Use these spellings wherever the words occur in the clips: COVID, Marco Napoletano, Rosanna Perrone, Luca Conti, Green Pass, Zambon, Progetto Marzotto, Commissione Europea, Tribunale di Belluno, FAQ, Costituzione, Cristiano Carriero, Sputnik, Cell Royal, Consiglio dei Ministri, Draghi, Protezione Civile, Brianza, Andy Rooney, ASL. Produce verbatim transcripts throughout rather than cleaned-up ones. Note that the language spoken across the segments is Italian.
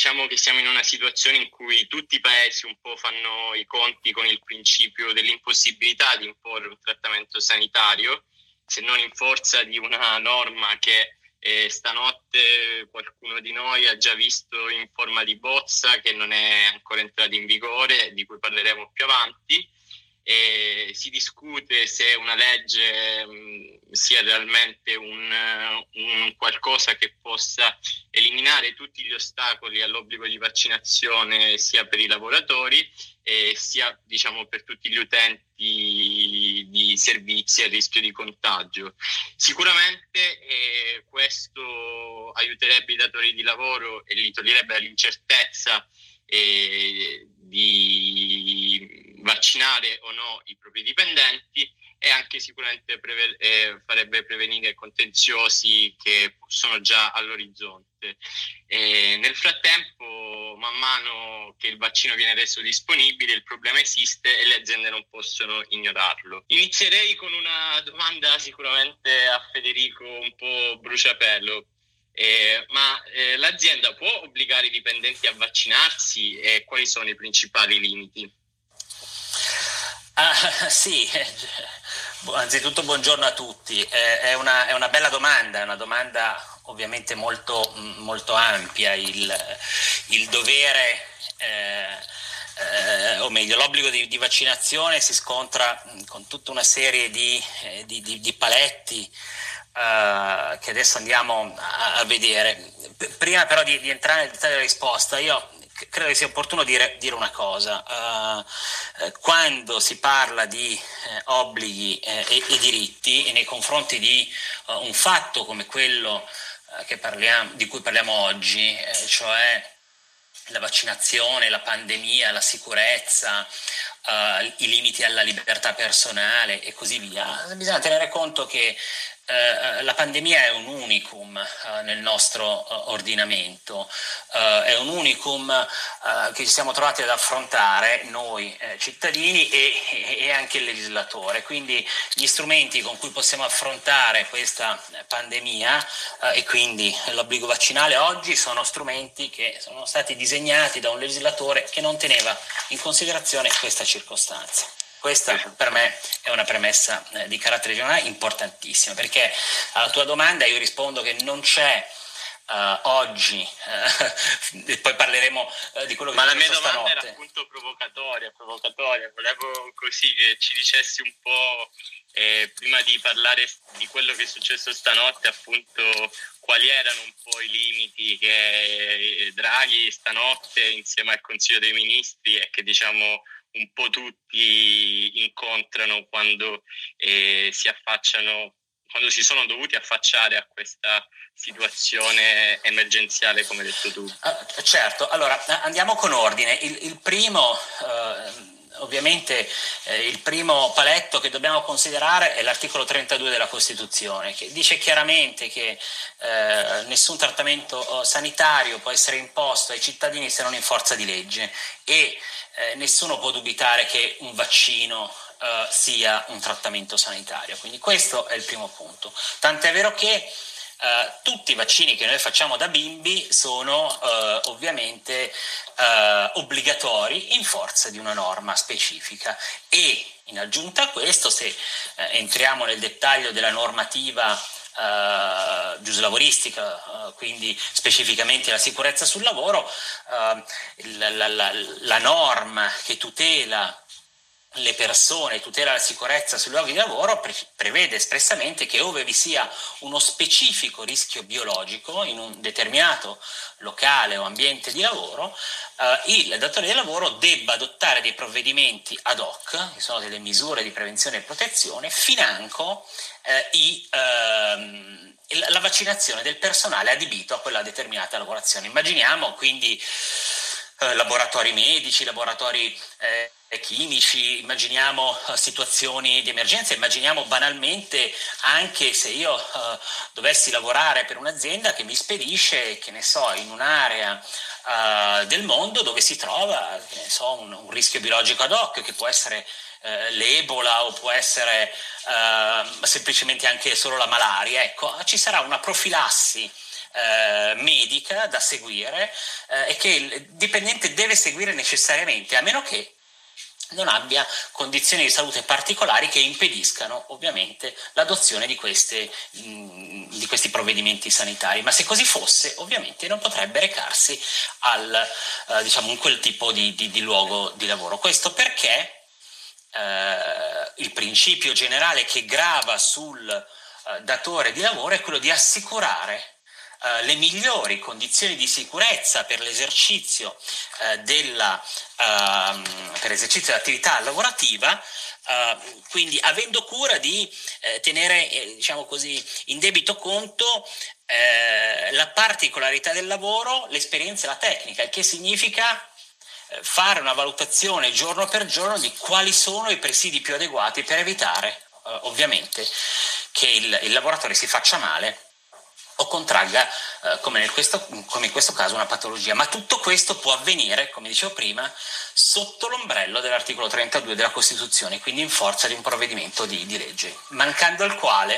diciamo che siamo in una situazione in cui tutti i paesi un po' fanno i conti con il principio dell'impossibilità di imporre un trattamento sanitario, se non in forza di una norma che eh, stanotte qualcuno di noi ha già visto in forma di bozza, che non è ancora entrata in vigore, di cui parleremo più avanti. E si discute se una legge mh, sia realmente un, un qualcosa che possa eliminare tutti gli ostacoli all'obbligo di vaccinazione sia per i lavoratori e sia, diciamo, per tutti gli utenti di servizi a rischio di contagio. Sicuramente eh, questo aiuterebbe i datori di lavoro e li toglierebbe dall'incertezza eh, di vaccinare o no i propri dipendenti, e anche sicuramente preve- eh, farebbe prevenire contenziosi che sono già all'orizzonte. E nel frattempo, man mano che il vaccino viene reso disponibile, il problema esiste e le aziende non possono ignorarlo. Inizierei con una domanda sicuramente a Federico un po' bruciapelo. Eh, ma eh, l'azienda può obbligare i dipendenti a vaccinarsi e quali sono i principali limiti? Ah, sì, anzitutto buongiorno a tutti, eh, è, una, è una bella domanda, è una domanda ovviamente molto, molto ampia. Il, il dovere, eh, eh, o meglio l'obbligo di, di vaccinazione si scontra con tutta una serie di, eh, di, di, di paletti eh, che adesso andiamo a, a vedere. Prima però di, di entrare nel dettaglio della risposta, io credo che sia opportuno dire, dire una cosa. Uh, quando si parla di eh, obblighi eh, e, e diritti e nei confronti di uh, un fatto come quello uh, che parliamo, di cui parliamo oggi, eh, cioè la vaccinazione, la pandemia, la sicurezza, uh, i limiti alla libertà personale e così via, bisogna tenere conto che Uh, la pandemia è un unicum uh, nel nostro uh, ordinamento, uh, è un unicum uh, che ci siamo trovati ad affrontare noi eh, cittadini e, e anche il legislatore. Quindi gli strumenti con cui possiamo affrontare questa pandemia uh, e quindi l'obbligo vaccinale oggi sono strumenti che sono stati disegnati da un legislatore che non teneva in considerazione questa circostanza. Questa per me è una premessa di carattere generale importantissima, perché alla tua domanda io rispondo che non c'è uh, oggi, uh, poi parleremo uh, di quello che stanotte. Ma la mia domanda stanotte era appunto provocatoria, provocatoria, volevo così che ci dicessi un po', eh, prima di parlare di quello che è successo stanotte, appunto quali erano un po' i limiti che Draghi stanotte insieme al Consiglio dei Ministri e che diciamo un po' tutti incontrano quando eh, si affacciano, quando si sono dovuti affacciare a questa situazione emergenziale, come hai detto tu. Ah, certo, allora andiamo con ordine. Il, il primo, eh, ovviamente, eh, il primo paletto che dobbiamo considerare è l'articolo trentadue della Costituzione, che dice chiaramente che eh, nessun trattamento sanitario può essere imposto ai cittadini se non in forza di legge, e Eh, nessuno può dubitare che un vaccino eh, sia un trattamento sanitario. Quindi questo è il primo punto. Tant'è vero che eh, tutti i vaccini che noi facciamo da bimbi sono eh, ovviamente eh, obbligatori in forza di una norma specifica. E in aggiunta a questo, se eh, entriamo nel dettaglio della normativa Uh, giuslavoristica, uh, quindi specificamente la sicurezza sul lavoro, uh, la, la, la, la norma che tutela le persone, tutela la sicurezza sui luoghi di lavoro, pre- prevede espressamente che ove vi sia uno specifico rischio biologico in un determinato locale o ambiente di lavoro, eh, il datore di lavoro debba adottare dei provvedimenti ad hoc, che sono delle misure di prevenzione e protezione, financo eh, i, ehm, la vaccinazione del personale adibito a quella determinata lavorazione. Immaginiamo quindi eh, laboratori medici, laboratori eh, chimici, immaginiamo situazioni di emergenza, immaginiamo banalmente anche se io uh, dovessi lavorare per un'azienda che mi spedisce, che ne so, in un'area uh, del mondo dove si trova, che ne so, un, un rischio biologico ad hoc, che può essere uh, l'ebola o può essere uh, semplicemente anche solo la malaria. Ecco, ci sarà una profilassi eh, medica da seguire eh, e che il dipendente deve seguire necessariamente, a meno che non abbia condizioni di salute particolari che impediscano ovviamente l'adozione di, queste, di questi provvedimenti sanitari. Ma se così fosse, ovviamente non potrebbe recarsi al, eh, diciamo, in quel tipo di, di, di luogo di lavoro. Questo perché eh, il principio generale che grava sul eh, datore di lavoro è quello di assicurare Uh, le migliori condizioni di sicurezza per l'esercizio uh, della uh, per l'esercizio dell'attività lavorativa, uh, quindi avendo cura di uh, tenere eh, diciamo così in debito conto uh, la particolarità del lavoro, l'esperienza e la tecnica, il che significa fare una valutazione giorno per giorno di quali sono i presidi più adeguati per evitare uh, ovviamente che il, il lavoratore si faccia male o contragga, eh, come, nel questo, come in questo caso, una patologia. Ma tutto questo può avvenire, come dicevo prima, sotto l'ombrello dell'articolo trentadue della Costituzione, quindi in forza di un provvedimento di, di legge, mancando il quale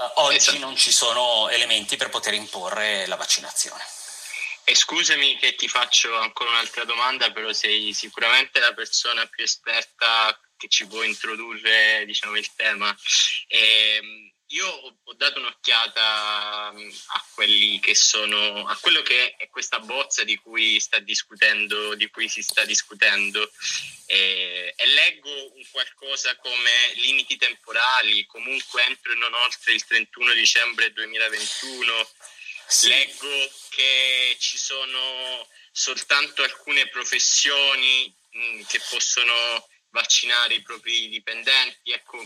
eh, oggi esatto. non ci sono elementi per poter imporre la vaccinazione. E scusami che ti faccio ancora un'altra domanda, però sei sicuramente la persona più esperta che ci può introdurre, diciamo, il tema. E... Io ho dato un'occhiata a quelli che sono a quello che è questa bozza di cui sta discutendo, di cui si sta discutendo e, e leggo un qualcosa come limiti temporali, comunque entro e non oltre il trentuno dicembre duemilaventuno. Sì. Leggo che ci sono soltanto alcune professioni mh, che possono vaccinare i propri dipendenti, ecco.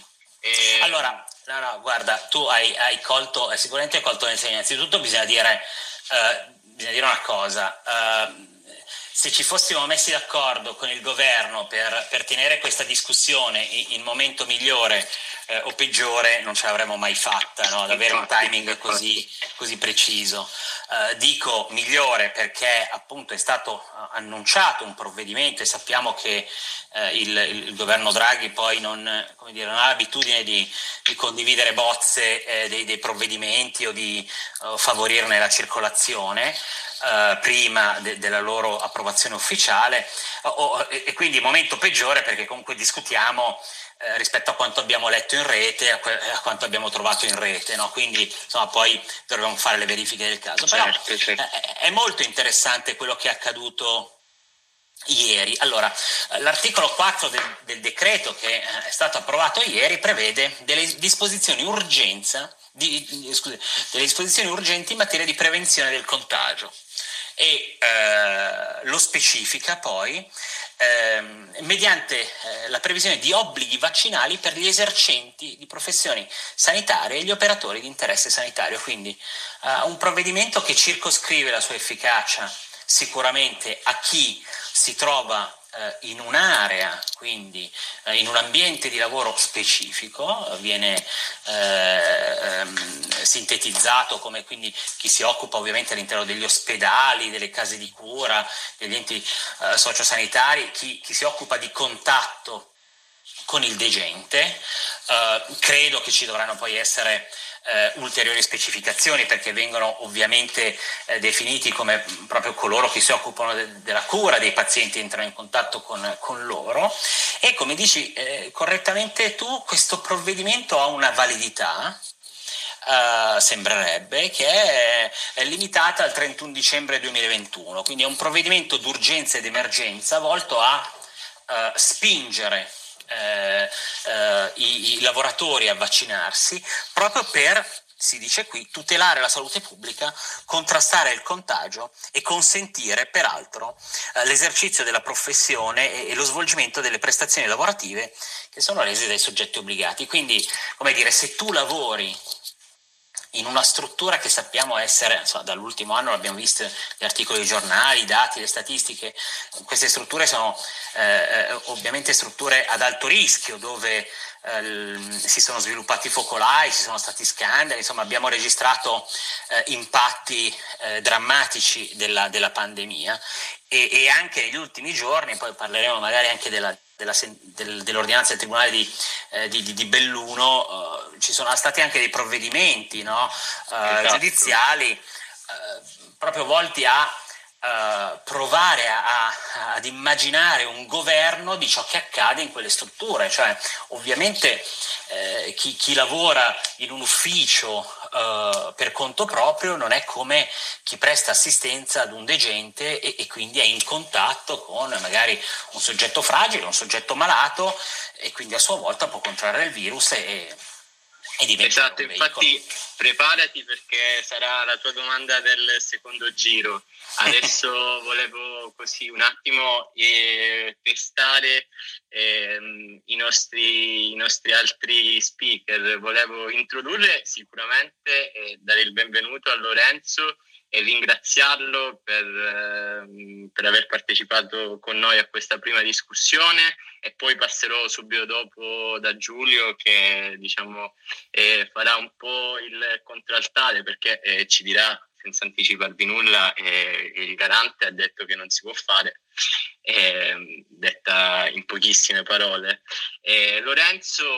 E... Allora, no, no, guarda, tu hai, hai colto, eh, sicuramente hai colto l'insegnamento. Innanzitutto bisogna dire, eh, bisogna dire una cosa, eh, se ci fossimo messi d'accordo con il governo per, per tenere questa discussione in, in momento migliore eh, o peggiore, non ce l'avremmo mai fatta, no? Ad avere un timing così, così preciso. Eh, dico migliore perché appunto è stato annunciato un provvedimento e sappiamo che Eh, il, il governo Draghi poi non, come dire, non ha l'abitudine di, di condividere bozze eh, dei, dei provvedimenti o di eh, favorirne la circolazione eh, prima de, della loro approvazione ufficiale o, o, e quindi momento peggiore perché comunque discutiamo eh, rispetto a quanto abbiamo letto in rete, a, que- a quanto abbiamo trovato in rete, no? Quindi insomma poi dobbiamo fare le verifiche del caso. Certo, però certo. Eh, è molto interessante quello che è accaduto ieri. Allora, l'articolo quattro del, del decreto che è stato approvato ieri prevede delle disposizioni urgenza, di, scusate, delle disposizioni urgenti in materia di prevenzione del contagio e eh, lo specifica poi eh, mediante eh, la previsione di obblighi vaccinali per gli esercenti di professioni sanitarie e gli operatori di interesse sanitario. Quindi eh, un provvedimento che circoscrive la sua efficacia sicuramente a chi si trova eh, in un'area, quindi eh, in un ambiente di lavoro specifico, viene eh, ehm, sintetizzato come quindi chi si occupa ovviamente all'interno degli ospedali, delle case di cura, degli enti eh, sociosanitari, chi, chi si occupa di contatto con il degente. Eh, credo che ci dovranno poi essere Eh, ulteriori specificazioni perché vengono ovviamente eh, definiti come proprio coloro che si occupano de- della cura dei pazienti, entrano in contatto con, con loro. E come dici eh, correttamente tu, questo provvedimento ha una validità, eh, sembrerebbe, che è, è limitata al trentuno dicembre duemilaventuno, quindi è un provvedimento d'urgenza ed emergenza volto a eh, spingere Eh, eh, i, i lavoratori a vaccinarsi proprio per, si dice qui, tutelare la salute pubblica, contrastare il contagio e consentire peraltro eh, l'esercizio della professione e, e lo svolgimento delle prestazioni lavorative che sono rese dai soggetti obbligati. Quindi, come dire, se tu lavori in una struttura che sappiamo essere, insomma, dall'ultimo anno l'abbiamo visto, gli articoli dei giornali, i dati, le statistiche, queste strutture sono eh, ovviamente strutture ad alto rischio dove eh, si sono sviluppati focolai, ci sono stati scandali, insomma abbiamo registrato eh, impatti eh, drammatici della, della pandemia e, e anche negli ultimi giorni, poi parleremo magari anche della della, del, dell'ordinanza del Tribunale di, eh, di, di Belluno eh, ci sono stati anche dei provvedimenti no, eh, esatto. giudiziali eh, proprio volti a Uh, provare a, a, ad immaginare un governo di ciò che accade in quelle strutture, cioè ovviamente eh, chi, chi lavora in un ufficio uh, per conto proprio non è come chi presta assistenza ad un degente e, e quindi è in contatto con magari un soggetto fragile, un soggetto malato e quindi a sua volta può contrarre il virus e, e diventare esatto, un veicolo. Infatti preparati perché sarà la tua domanda del secondo giro. Adesso volevo così un attimo eh, testare eh, i, nostri, i nostri altri speaker. Volevo introdurre sicuramente eh, dare il benvenuto a Lorenzo e ringraziarlo per, eh, per aver partecipato con noi a questa prima discussione e poi passerò subito dopo da Giulio che diciamo eh, farà un po' il contraltare perché eh, ci dirà senza anticiparvi nulla, eh, il garante ha detto che non si può fare, eh, detta in pochissime parole. Eh, Lorenzo,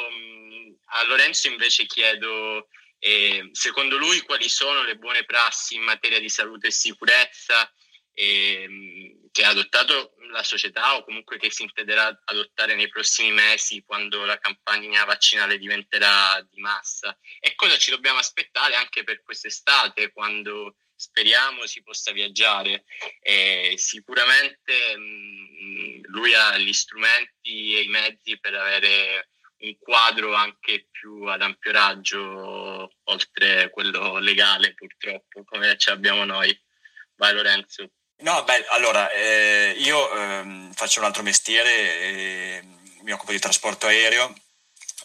a Lorenzo invece chiedo, eh, secondo lui, quali sono le buone prassi in materia di salute e sicurezza eh, che ha adottato la società o comunque che si intenderà adottare nei prossimi mesi quando la campagna vaccinale diventerà di massa? E cosa ci dobbiamo aspettare anche per quest'estate, quando speriamo si possa viaggiare? Eh, sicuramente mh, lui ha gli strumenti e i mezzi per avere un quadro anche più ad ampio raggio, oltre quello legale purtroppo, come ce l'abbiamo noi. Vai Lorenzo. No, beh, allora, eh, io eh, faccio un altro mestiere, eh, mi occupo di trasporto aereo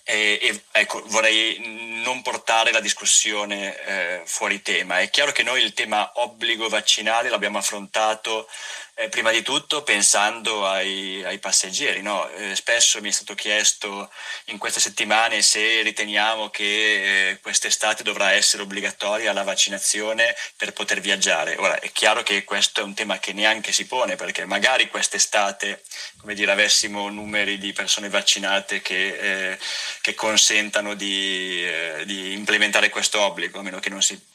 e, e ecco, vorrei non portare la discussione eh, fuori tema. È chiaro che noi il tema obbligo vaccinale l'abbiamo affrontato eh, prima di tutto pensando ai, ai passeggeri, no? Eh, spesso mi è stato chiesto in queste settimane se riteniamo che eh, quest'estate dovrà essere obbligatoria la vaccinazione per poter viaggiare. Ora è chiaro che questo è un tema che neanche si pone, perché magari quest'estate, come dire, avessimo numeri di persone vaccinate che, eh, che consentano di, eh, di implementare questo obbligo, a meno che non si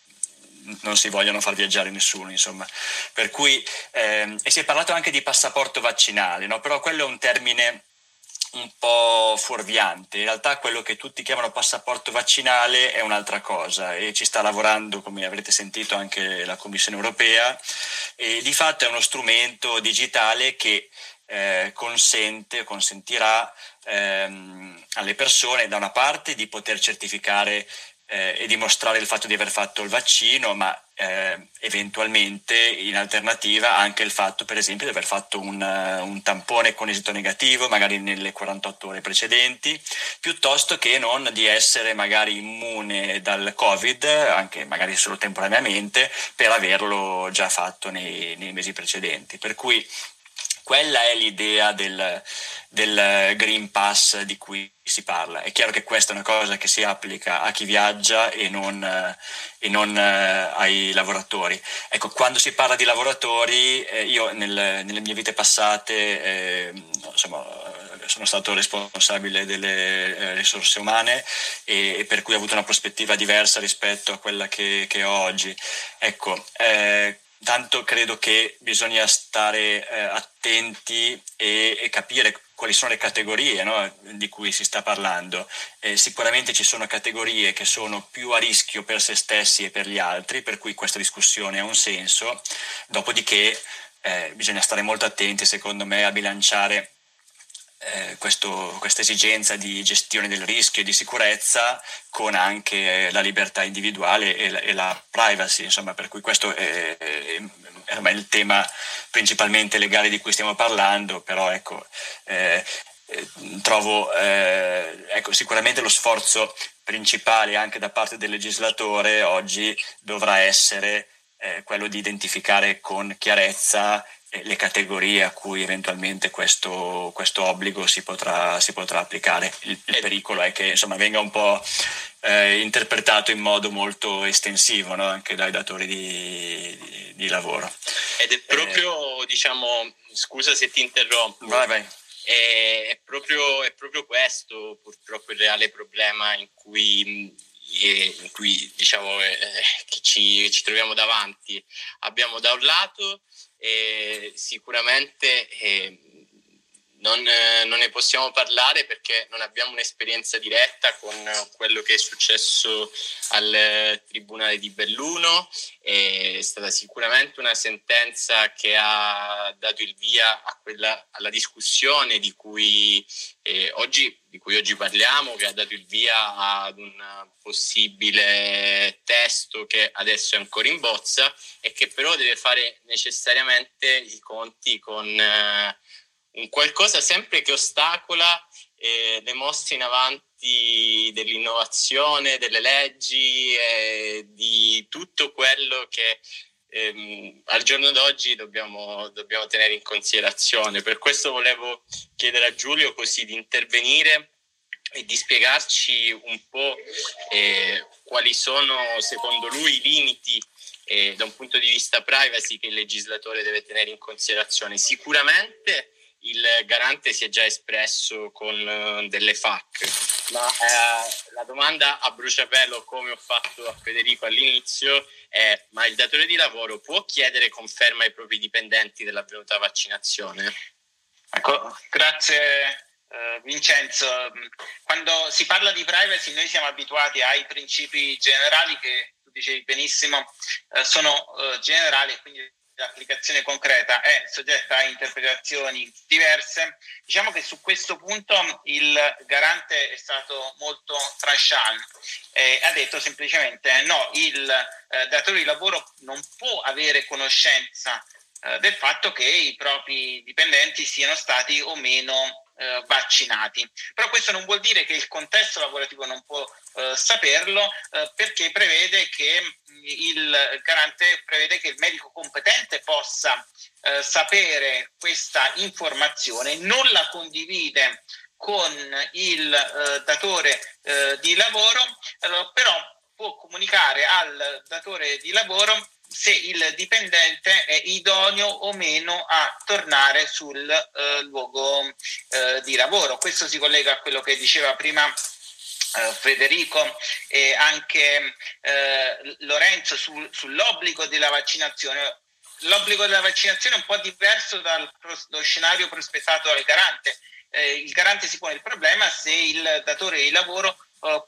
non si vogliono far viaggiare nessuno, insomma. Per cui ehm, e si è parlato anche di passaporto vaccinale, no? Però quello è un termine un po' fuorviante. In realtà quello che tutti chiamano passaporto vaccinale è un'altra cosa e ci sta lavorando, come avrete sentito, anche la Commissione Europea, e di fatto è uno strumento digitale che eh, consente, consentirà ehm, alle persone da una parte di poter certificare Eh, e dimostrare il fatto di aver fatto il vaccino, ma eh, eventualmente in alternativa anche il fatto, per esempio, di aver fatto un, uh, un tampone con esito negativo magari nelle quarantotto ore precedenti, piuttosto che non di essere magari immune dal Covid, anche magari solo temporaneamente, per averlo già fatto nei, nei mesi precedenti. Per cui quella è l'idea del, del Green Pass di cui si parla. È chiaro che questa è una cosa che si applica a chi viaggia e non, e non ai lavoratori. Ecco, quando si parla di lavoratori, io nel, nelle mie vite passate eh, insomma, sono stato responsabile delle risorse umane e, e per cui ho avuto una prospettiva diversa rispetto a quella che, che ho oggi. Ecco, eh, tanto credo che bisogna stare eh, attenti e, e capire quali sono le categorie, no, di cui si sta parlando. Eh, sicuramente ci sono categorie che sono più a rischio per se stessi e per gli altri, per cui questa discussione ha un senso. Dopodiché eh, bisogna stare molto attenti, secondo me, a bilanciare eh, questo, questa esigenza di gestione del rischio e di sicurezza con anche la libertà individuale e la, e la privacy, insomma, per cui questo è, è, è il tema principalmente legale di cui stiamo parlando, però ecco, eh, trovo eh, ecco, sicuramente lo sforzo principale anche da parte del legislatore oggi dovrà essere eh, quello di identificare con chiarezza le categorie a cui eventualmente questo, questo obbligo si potrà, si potrà applicare. Il, il pericolo è che insomma venga un po' eh, interpretato in modo molto estensivo, no? Anche dai datori di, di, di lavoro. Ed è proprio, eh, diciamo, scusa se ti interrompo, vai, vai. è proprio, è proprio questo purtroppo il reale problema in cui, in cui diciamo che ci, ci troviamo davanti. Abbiamo da un lato eh, sicuramente eh, non, eh, non ne possiamo parlare perché non abbiamo un'esperienza diretta con quello che è successo al eh, Tribunale di Belluno. È stata sicuramente una sentenza che ha dato il via a quella, alla discussione di cui, eh, oggi, di cui oggi parliamo, che ha dato il via ad un possibile testo che adesso è ancora in bozza e che però deve fare necessariamente i conti con eh, un qualcosa sempre che ostacola eh, le mosse in avanti dell'innovazione, delle leggi, eh, di tutto quello che ehm, al giorno d'oggi dobbiamo, dobbiamo tenere in considerazione. Per questo volevo chiedere a Giulio così di intervenire e di spiegarci un po' eh, quali sono secondo lui i limiti eh, da un punto di vista privacy che il legislatore deve tenere in considerazione. Sicuramente il garante si è già espresso con delle F A Q, ma eh, la domanda a bruciapelo, come ho fatto a Federico all'inizio, è: ma il datore di lavoro può chiedere conferma ai propri dipendenti dell'avvenuta vaccinazione? Ecco, grazie eh, Vincenzo. Quando si parla di privacy noi siamo abituati ai principi generali che tu dicevi benissimo, eh, sono eh, generali e quindi l'applicazione concreta è soggetta a interpretazioni diverse. Diciamo che su questo punto il garante è stato molto tranchant e ha detto semplicemente no, il eh, datore di lavoro non può avere conoscenza eh, del fatto che i propri dipendenti siano stati o meno Eh, vaccinati. Però questo non vuol dire che il contesto lavorativo non può eh, saperlo, eh, perché prevede che il garante prevede che il medico competente possa eh, sapere questa informazione, non la condivide con il eh, datore eh, di lavoro, eh, però può comunicare al datore di lavoro se il dipendente è idoneo o meno a tornare sul eh, luogo eh, di lavoro. Questo si collega a quello che diceva prima eh, Federico e anche eh, Lorenzo su, sull'obbligo della vaccinazione. L'obbligo della vaccinazione è un po' diverso dallo scenario prospettato dal garante. Eh, il garante si pone il problema se il datore di lavoro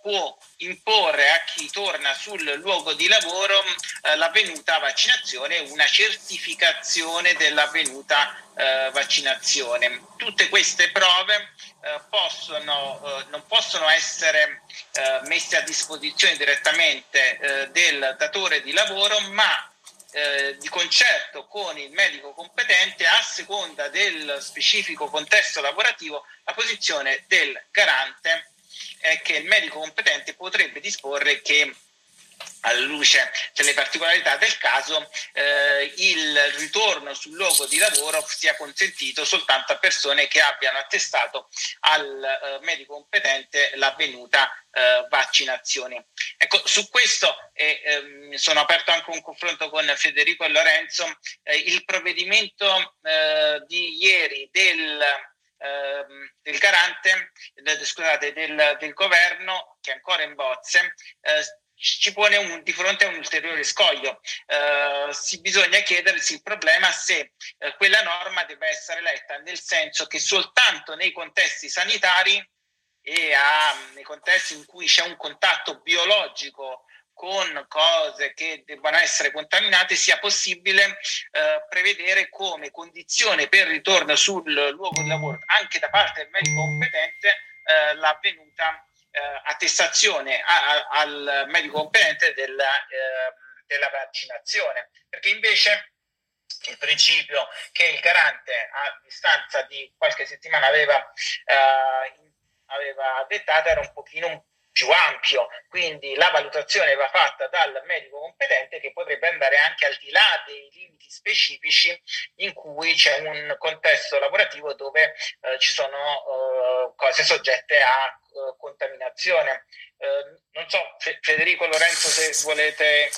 può imporre a chi torna sul luogo di lavoro eh, l'avvenuta vaccinazione, una certificazione dell'avvenuta eh, vaccinazione. Tutte queste prove eh, possono, eh, non possono essere eh, messe a disposizione direttamente eh, del datore di lavoro, ma Eh, di concerto con il medico competente, a seconda del specifico contesto lavorativo. La posizione del garante è che il medico competente potrebbe disporre che, alla luce delle particolarità del caso, eh, il ritorno sul luogo di lavoro sia consentito soltanto a persone che abbiano attestato al eh, medico competente l'avvenuta eh, vaccinazione. Ecco, su questo eh, ehm, sono aperto anche un confronto con Federico e Lorenzo. Eh, il provvedimento eh, di ieri del del garante, scusate, del, del governo, che è ancora in bozze, eh, ci pone un, di fronte a un ulteriore scoglio. Eh, si bisogna chiedersi il problema se eh, quella norma debba essere letta nel senso che soltanto nei contesti sanitari e a, nei contesti in cui c'è un contatto biologico con cose che debbano essere contaminate sia possibile eh, prevedere come condizione per ritorno sul luogo di lavoro anche da parte del medico competente eh, l'avvenuta eh, attestazione a, a, al medico competente della, eh, della vaccinazione, perché invece il principio che il garante a distanza di qualche settimana aveva, eh, aveva dettato era un pochino più ampio, quindi la valutazione va fatta dal medico competente, che potrebbe andare anche al di là dei limiti specifici in cui c'è un contesto lavorativo dove eh, ci sono eh, cose soggette a eh, contaminazione. Eh, Non so, Federico, Lorenzo, se volete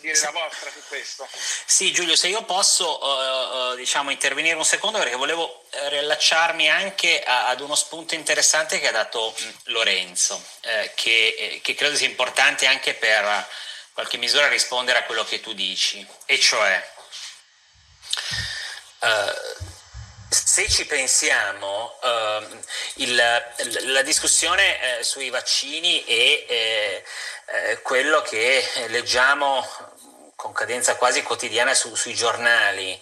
dire la vostra su questo. Sì, Giulio, se io posso eh, diciamo intervenire un secondo, perché volevo rilacciarmi anche a, ad uno spunto interessante che ha dato Lorenzo, eh, che, che credo sia importante anche per qualche misura rispondere a quello che tu dici, e cioè eh, se ci pensiamo, eh, il, la discussione eh, sui vaccini e eh, eh, quello che leggiamo con cadenza quasi quotidiana su, sui giornali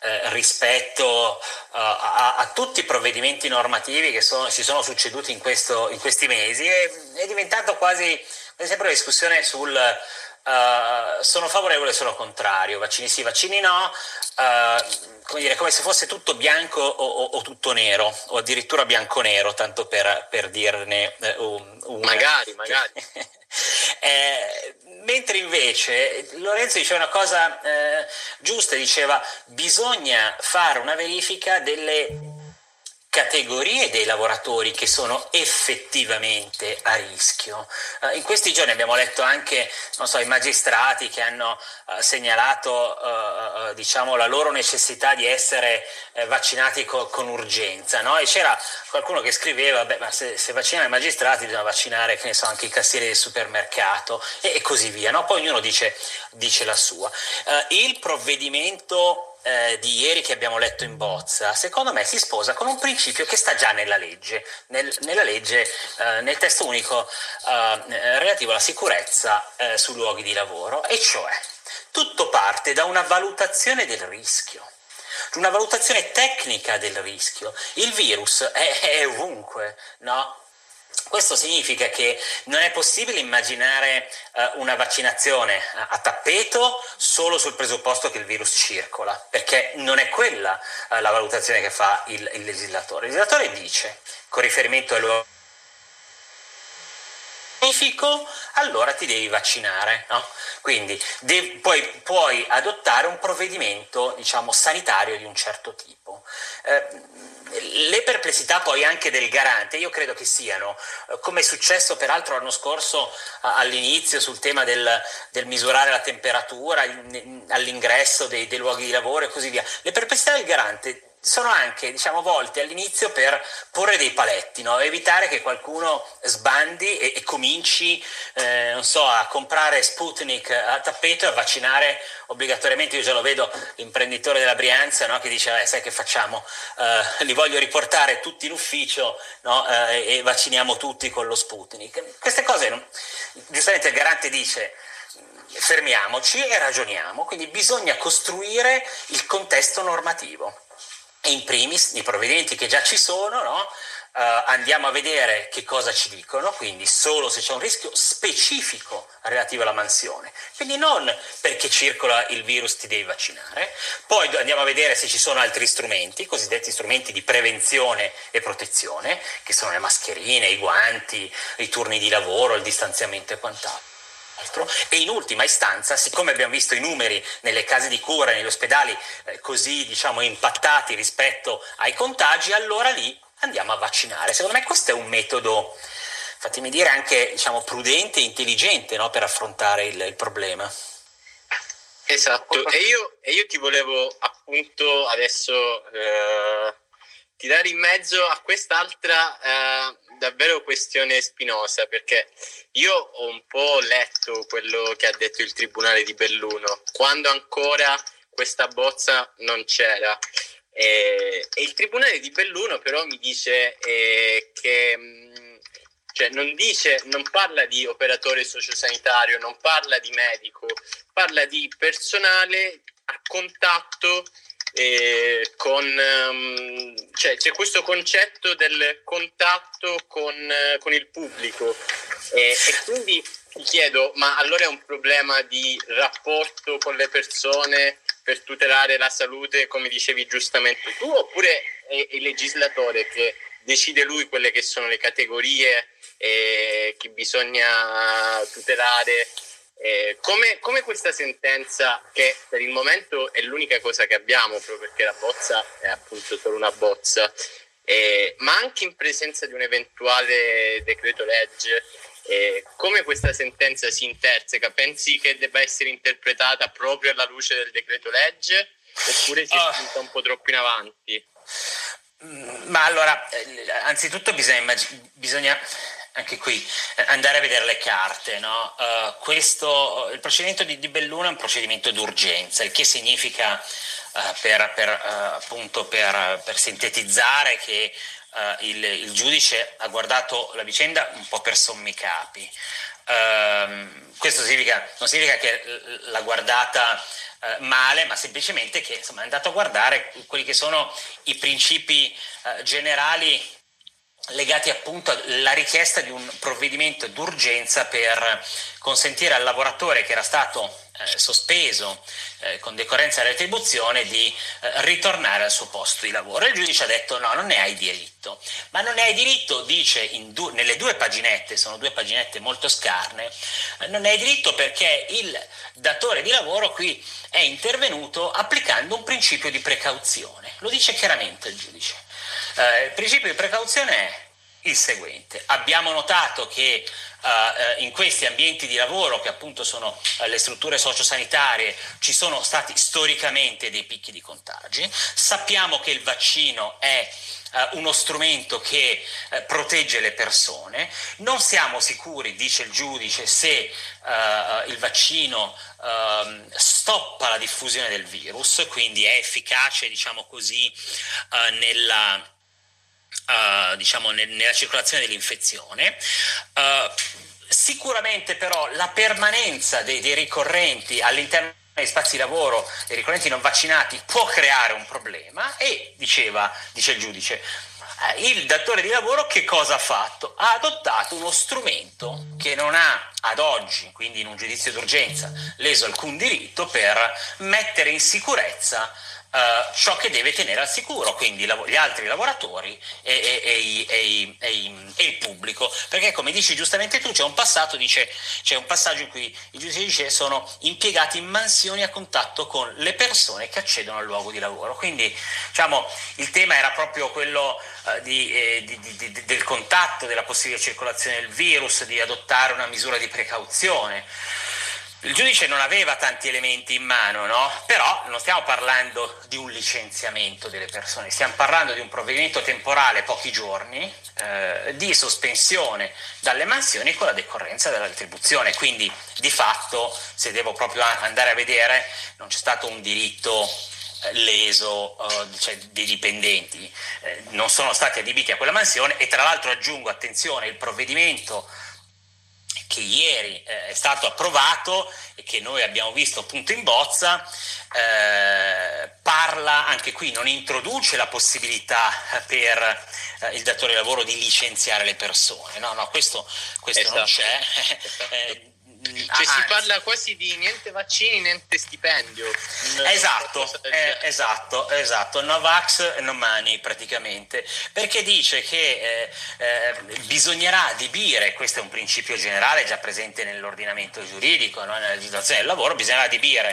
eh, rispetto eh, a, a tutti i provvedimenti normativi che sono, si sono succeduti in, questo, in questi mesi, è, è diventato quasi, per esempio, una discussione sul Uh, sono favorevole, sono contrario, vaccini sì, vaccini no, uh, come dire, come se fosse tutto bianco o, o, o tutto nero, o addirittura bianco-nero, tanto per, per dirne eh, un, un... magari, magari. eh, mentre invece Lorenzo diceva una cosa eh, giusta, diceva bisogna fare una verifica delle categorie dei lavoratori che sono effettivamente a rischio. Eh, in questi giorni abbiamo letto anche, non so, i magistrati che hanno eh, segnalato eh, diciamo la loro necessità di essere eh, vaccinati co- con urgenza, no? E c'era qualcuno che scriveva: beh, ma se, se vaccinano i magistrati bisogna vaccinare, che ne so, anche i cassieri del supermercato e, e così via, no? Poi ognuno dice, dice la sua. Eh, il provvedimento Eh, di ieri che abbiamo letto in bozza, secondo me si sposa con un principio che sta già nella legge, nel, nella legge eh, nel testo unico eh, relativo alla sicurezza eh, sui luoghi di lavoro, e cioè tutto parte da una valutazione del rischio, una valutazione tecnica del rischio. Il virus è, è ovunque, no? Questo significa che non è possibile immaginare eh, una vaccinazione a, a tappeto solo sul presupposto che il virus circola, perché non è quella eh, la valutazione che fa il, il legislatore. Il legislatore dice, con riferimento allo scientifico, allora ti devi vaccinare, no? Quindi de- puoi, puoi adottare un provvedimento, diciamo, sanitario di un certo tipo. Eh, Le perplessità poi anche del garante, io credo che siano, come è successo peraltro l'anno scorso all'inizio sul tema del, del misurare la temperatura all'ingresso dei, dei luoghi di lavoro e così via, le perplessità del garante sono anche, diciamo, volte all'inizio per porre dei paletti, no? Evitare che qualcuno sbandi e, e cominci eh, non so, a comprare Sputnik a tappeto e a vaccinare obbligatoriamente. Io già lo vedo l'imprenditore della Brianza, no? Che dice, eh, sai che facciamo, eh, li voglio riportare tutti in ufficio, no? eh, e vacciniamo tutti con lo Sputnik. Queste cose, non... giustamente il garante dice, fermiamoci e ragioniamo, quindi bisogna costruire il contesto normativo. E in primis i provvedimenti che già ci sono, no? Uh, andiamo a vedere che cosa ci dicono, quindi solo se c'è un rischio specifico relativo alla mansione, quindi non perché circola il virus ti devi vaccinare. Poi andiamo a vedere se ci sono altri strumenti, cosiddetti strumenti di prevenzione e protezione, che sono le mascherine, i guanti, i turni di lavoro, il distanziamento e quant'altro. E in ultima istanza, siccome abbiamo visto i numeri nelle case di cura e negli ospedali eh, così, diciamo, impattati rispetto ai contagi, allora lì andiamo a vaccinare. Secondo me questo è un metodo, fatemi dire, anche, diciamo, prudente e intelligente, no? Per affrontare il, il problema. Esatto, e io, e io ti volevo appunto adesso eh, tirare in mezzo a quest'altra eh, davvero questione spinosa, perché io ho un po' letto quello che ha detto il Tribunale di Belluno quando ancora questa bozza non c'era, e, e il Tribunale di Belluno però mi dice eh, che cioè non dice, non parla di operatore sociosanitario, non parla di medico, parla di personale a contatto Eh, con um, cioè c'è questo concetto del contatto con, eh, con il pubblico, eh, e quindi ti chiedo, ma allora è un problema di rapporto con le persone per tutelare la salute, come dicevi giustamente tu, oppure è il legislatore che decide lui quelle che sono le categorie eh, che bisogna tutelare? Eh, come, come questa sentenza, che per il momento è l'unica cosa che abbiamo, proprio perché la bozza è appunto solo una bozza, eh, ma anche in presenza di un eventuale decreto legge Eh, come questa sentenza si interseca? Pensi che debba essere interpretata proprio alla luce del decreto legge oppure si è spinta un po' troppo in avanti? Ma allora, anzitutto bisogna, immag- bisogna anche qui andare a vedere le carte, no? Uh, questo, il procedimento di, di Belluno è un procedimento d'urgenza, il che significa uh, per, per, uh, appunto per, per sintetizzare che uh, il, il giudice ha guardato la vicenda un po' per sommi capi. Uh, questo significa, non significa che l'ha guardata male, ma semplicemente che insomma è andato a guardare quelli che sono i principi eh, generali legati appunto alla richiesta di un provvedimento d'urgenza per consentire al lavoratore che era stato eh, sospeso eh, con decorrenza della retribuzione di eh, ritornare al suo posto di lavoro. Il giudice ha detto no, non ne hai diritto, ma non ne hai diritto, dice in du- nelle due paginette, sono due paginette molto scarne, eh, non ne hai diritto perché il datore di lavoro qui è intervenuto applicando un principio di precauzione, lo dice chiaramente il giudice. Eh, il principio di precauzione è il seguente: abbiamo notato che eh, in questi ambienti di lavoro, che appunto sono eh, le strutture sociosanitarie, ci sono stati storicamente dei picchi di contagi, sappiamo che il vaccino è Uh, uno strumento che uh, protegge le persone, non siamo sicuri, dice il giudice, se uh, il vaccino uh, stoppa la diffusione del virus, quindi è efficace, diciamo così, uh, nella, uh, diciamo, nel, nella circolazione dell'infezione. Uh, sicuramente però la permanenza dei, dei ricorrenti all'interno nei spazi di lavoro dei ricorrenti non vaccinati può creare un problema e diceva, dice il giudice, il datore di lavoro che cosa ha fatto? Ha adottato uno strumento che non ha ad oggi, quindi in un giudizio d'urgenza, leso alcun diritto per mettere in sicurezza Uh, ciò che deve tenere al sicuro, quindi la, gli altri lavoratori e, e, e, e, e, e il pubblico, perché come dici giustamente tu c'è un passato, dice, c'è un passaggio in cui i giudici dice sono impiegati in mansioni a contatto con le persone che accedono al luogo di lavoro, quindi diciamo il tema era proprio quello uh, di, eh, di, di, di, del contatto, della possibile circolazione del virus, di adottare una misura di precauzione. Il giudice non aveva tanti elementi in mano, no? Però non stiamo parlando di un licenziamento delle persone, stiamo parlando di un provvedimento temporale, pochi giorni, eh, di sospensione dalle mansioni con la decorrenza della retribuzione. Quindi, di fatto, se devo proprio andare a vedere, non c'è stato un diritto leso eh, cioè dei dipendenti, eh, non sono stati adibiti a quella mansione e tra l'altro aggiungo, attenzione, il provvedimento che ieri eh, è stato approvato e che noi abbiamo visto appunto in bozza, eh, parla anche qui, non introduce la possibilità per eh, il datore di lavoro di licenziare le persone, no, no, questo, questo esatto. Non c'è. Esatto. eh, Cioè ah, si parla quasi di niente vaccini, niente stipendio. Esatto, eh, esatto, esatto. No vax, no money praticamente. Perché dice che eh, eh, bisognerà adibire, questo è un principio generale già presente nell'ordinamento giuridico, no? Nella legislazione del lavoro, bisognerà adibire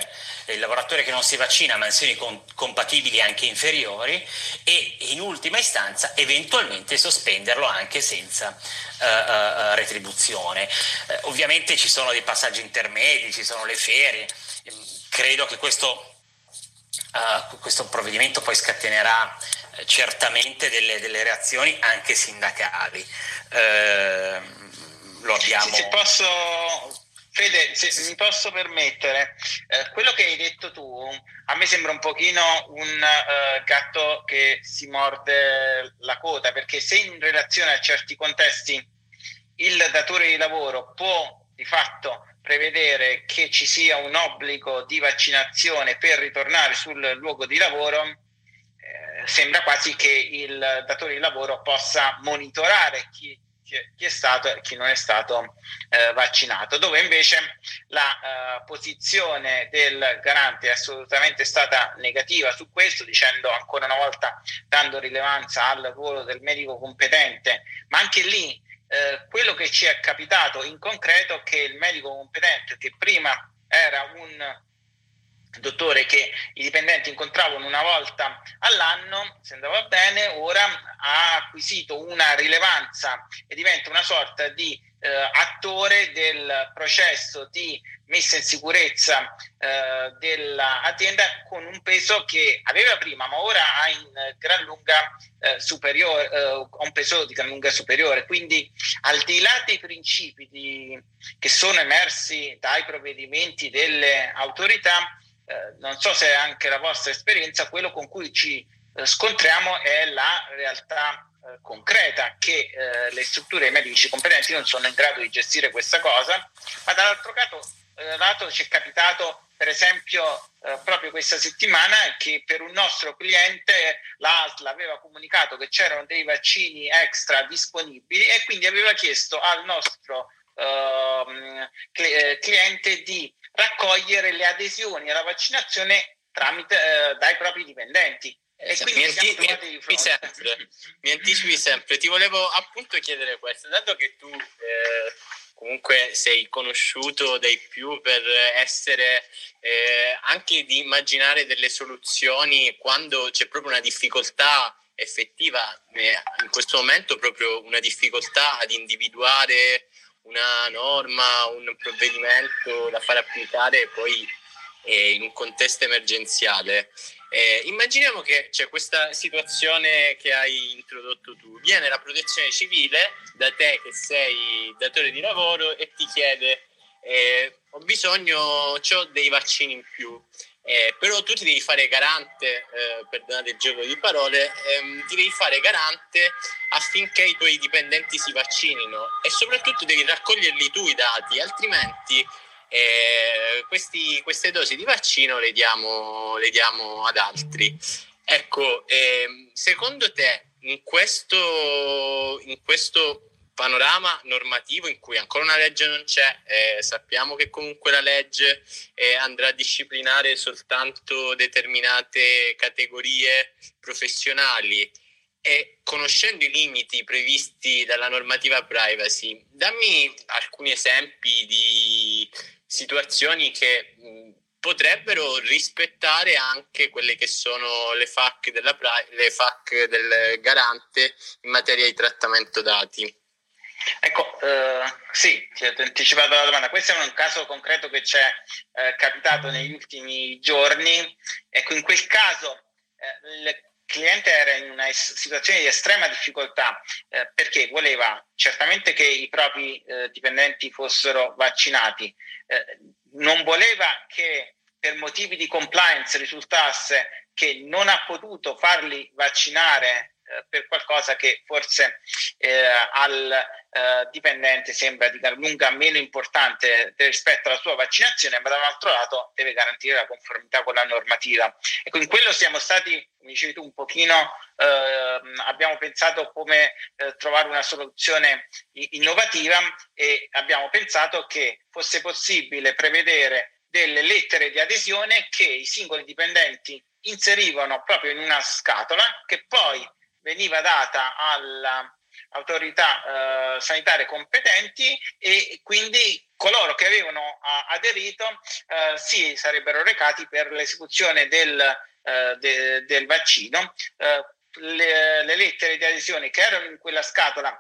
il lavoratore che non si vaccina a mansioni con, compatibili anche inferiori e in ultima istanza eventualmente sospenderlo anche senza eh, eh, retribuzione. Eh, ovviamente ci sono dei passaggi intermedi, ci sono le ferie, credo che questo, uh, questo provvedimento poi scatenerà eh, certamente delle, delle reazioni anche sindacali. Eh, lo abbiamo. Se posso, Fede, se mi posso permettere, eh, quello che hai detto tu a me sembra un pochino un eh, gatto che si morde la coda, perché se in relazione a certi contesti il datore di lavoro può di fatto prevedere che ci sia un obbligo di vaccinazione per ritornare sul luogo di lavoro, eh, sembra quasi che il datore di lavoro possa monitorare chi, chi è stato e chi non è stato eh, vaccinato, dove invece la eh, posizione del garante è assolutamente stata negativa su questo, dicendo ancora una volta, dando rilevanza al ruolo del medico competente, ma anche lì Eh, quello che ci è capitato in concreto è che il medico competente, che prima era un dottore che i dipendenti incontravano una volta all'anno, se andava bene, ora ha acquisito una rilevanza e diventa una sorta di eh, attore del processo di messa in sicurezza eh, dell'azienda, con un peso che aveva prima, ma ora ha in gran lunga eh, superiore, eh, un peso di gran lunga superiore. Quindi, al di là dei principi di, che sono emersi dai provvedimenti delle autorità, Eh, non so se anche la vostra esperienza, quello con cui ci eh, scontriamo è la realtà eh, concreta, che eh, le strutture medici competenti non sono in grado di gestire questa cosa, ma dall'altro lato, eh, lato ci è capitato per esempio eh, proprio questa settimana che per un nostro cliente la A S L aveva comunicato che c'erano dei vaccini extra disponibili e quindi aveva chiesto al nostro eh, cl- cliente di raccogliere le adesioni alla vaccinazione tramite eh, dai propri dipendenti. E quindi mi, anti- mi, anticipi sempre, mi anticipi sempre. Ti volevo appunto chiedere questo, dato che tu eh, comunque sei conosciuto dai più per essere eh, anche di immaginare delle soluzioni quando c'è proprio una difficoltà effettiva, eh, in questo momento proprio una difficoltà ad individuare una norma, un provvedimento da far applicare poi eh, in un contesto emergenziale. Eh, immaginiamo che c'è questa situazione che hai introdotto tu. Viene la Protezione Civile da te che sei datore di lavoro e ti chiede eh, ho bisogno, c'ho dei vaccini in più. Eh, però tu ti devi fare garante, eh, perdonate il gioco di parole, ehm, ti devi fare garante affinché i tuoi dipendenti si vaccinino e soprattutto devi raccoglierli tu i dati, altrimenti eh, questi, queste dosi di vaccino le diamo, le diamo ad altri. Ecco, ehm, secondo te in questo, in questo panorama normativo in cui ancora una legge non c'è, eh, sappiamo che comunque la legge eh, andrà a disciplinare soltanto determinate categorie professionali e conoscendo i limiti previsti dalla normativa privacy, dammi alcuni esempi di situazioni che mh, potrebbero rispettare anche quelle che sono le F A Q della, le F A Q del garante in materia di trattamento dati. Ecco, eh, sì, ti ho anticipato la domanda. Questo è un caso concreto che ci è eh, capitato negli ultimi giorni. Ecco, in quel caso eh, il cliente era in una es- situazione di estrema difficoltà eh, perché voleva certamente che i propri eh, dipendenti fossero vaccinati, eh, non voleva che per motivi di compliance risultasse che non ha potuto farli vaccinare per qualcosa che forse eh, al eh, dipendente sembra di gran lunga meno importante rispetto alla sua vaccinazione, ma dall'altro lato deve garantire la conformità con la normativa. Ecco, in quello siamo stati, come dicevi tu, un pochino eh, abbiamo pensato come eh, trovare una soluzione innovativa e abbiamo pensato che fosse possibile prevedere delle lettere di adesione che i singoli dipendenti inserivano proprio in una scatola che poi veniva data all'autorità eh, sanitaria competenti e quindi coloro che avevano a, aderito eh, si sarebbero recati per l'esecuzione del, eh, de, del vaccino. Eh, le, le lettere di adesione che erano in quella scatola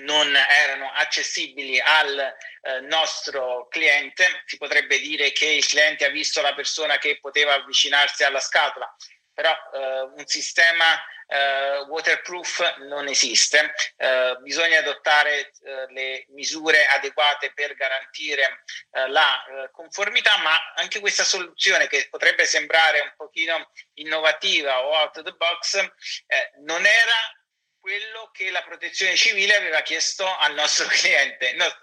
non erano accessibili al eh, nostro cliente. Si potrebbe dire che il cliente ha visto la persona che poteva avvicinarsi alla scatola, però eh, un sistema Uh, waterproof non esiste, uh, bisogna adottare uh, le misure adeguate per garantire uh, la uh, conformità, ma anche questa soluzione che potrebbe sembrare un pochino innovativa o out of the box eh, non era quello che la Protezione Civile aveva chiesto al nostro cliente. No, uh,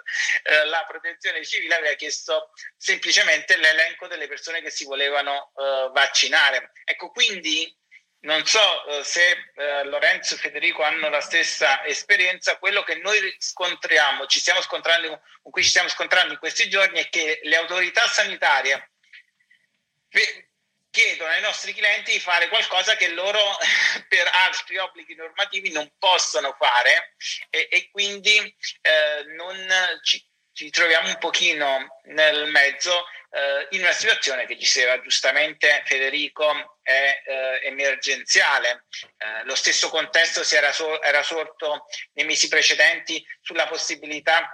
la Protezione Civile aveva chiesto semplicemente l'elenco delle persone che si volevano uh, vaccinare. Ecco, quindi non so eh, se eh, Lorenzo e Federico hanno la stessa esperienza. Quello che noi scontriamo, ci stiamo scontrando, con cui ci stiamo scontrando in questi giorni, è che le autorità sanitarie pe- chiedono ai nostri clienti di fare qualcosa che loro per altri obblighi normativi non possono fare e, e quindi eh, non ci, ci troviamo un pochino nel mezzo eh, in una situazione che, diceva giustamente Federico, è eh, emergenziale. Eh, lo stesso contesto si era, so- era sorto nei mesi precedenti sulla possibilità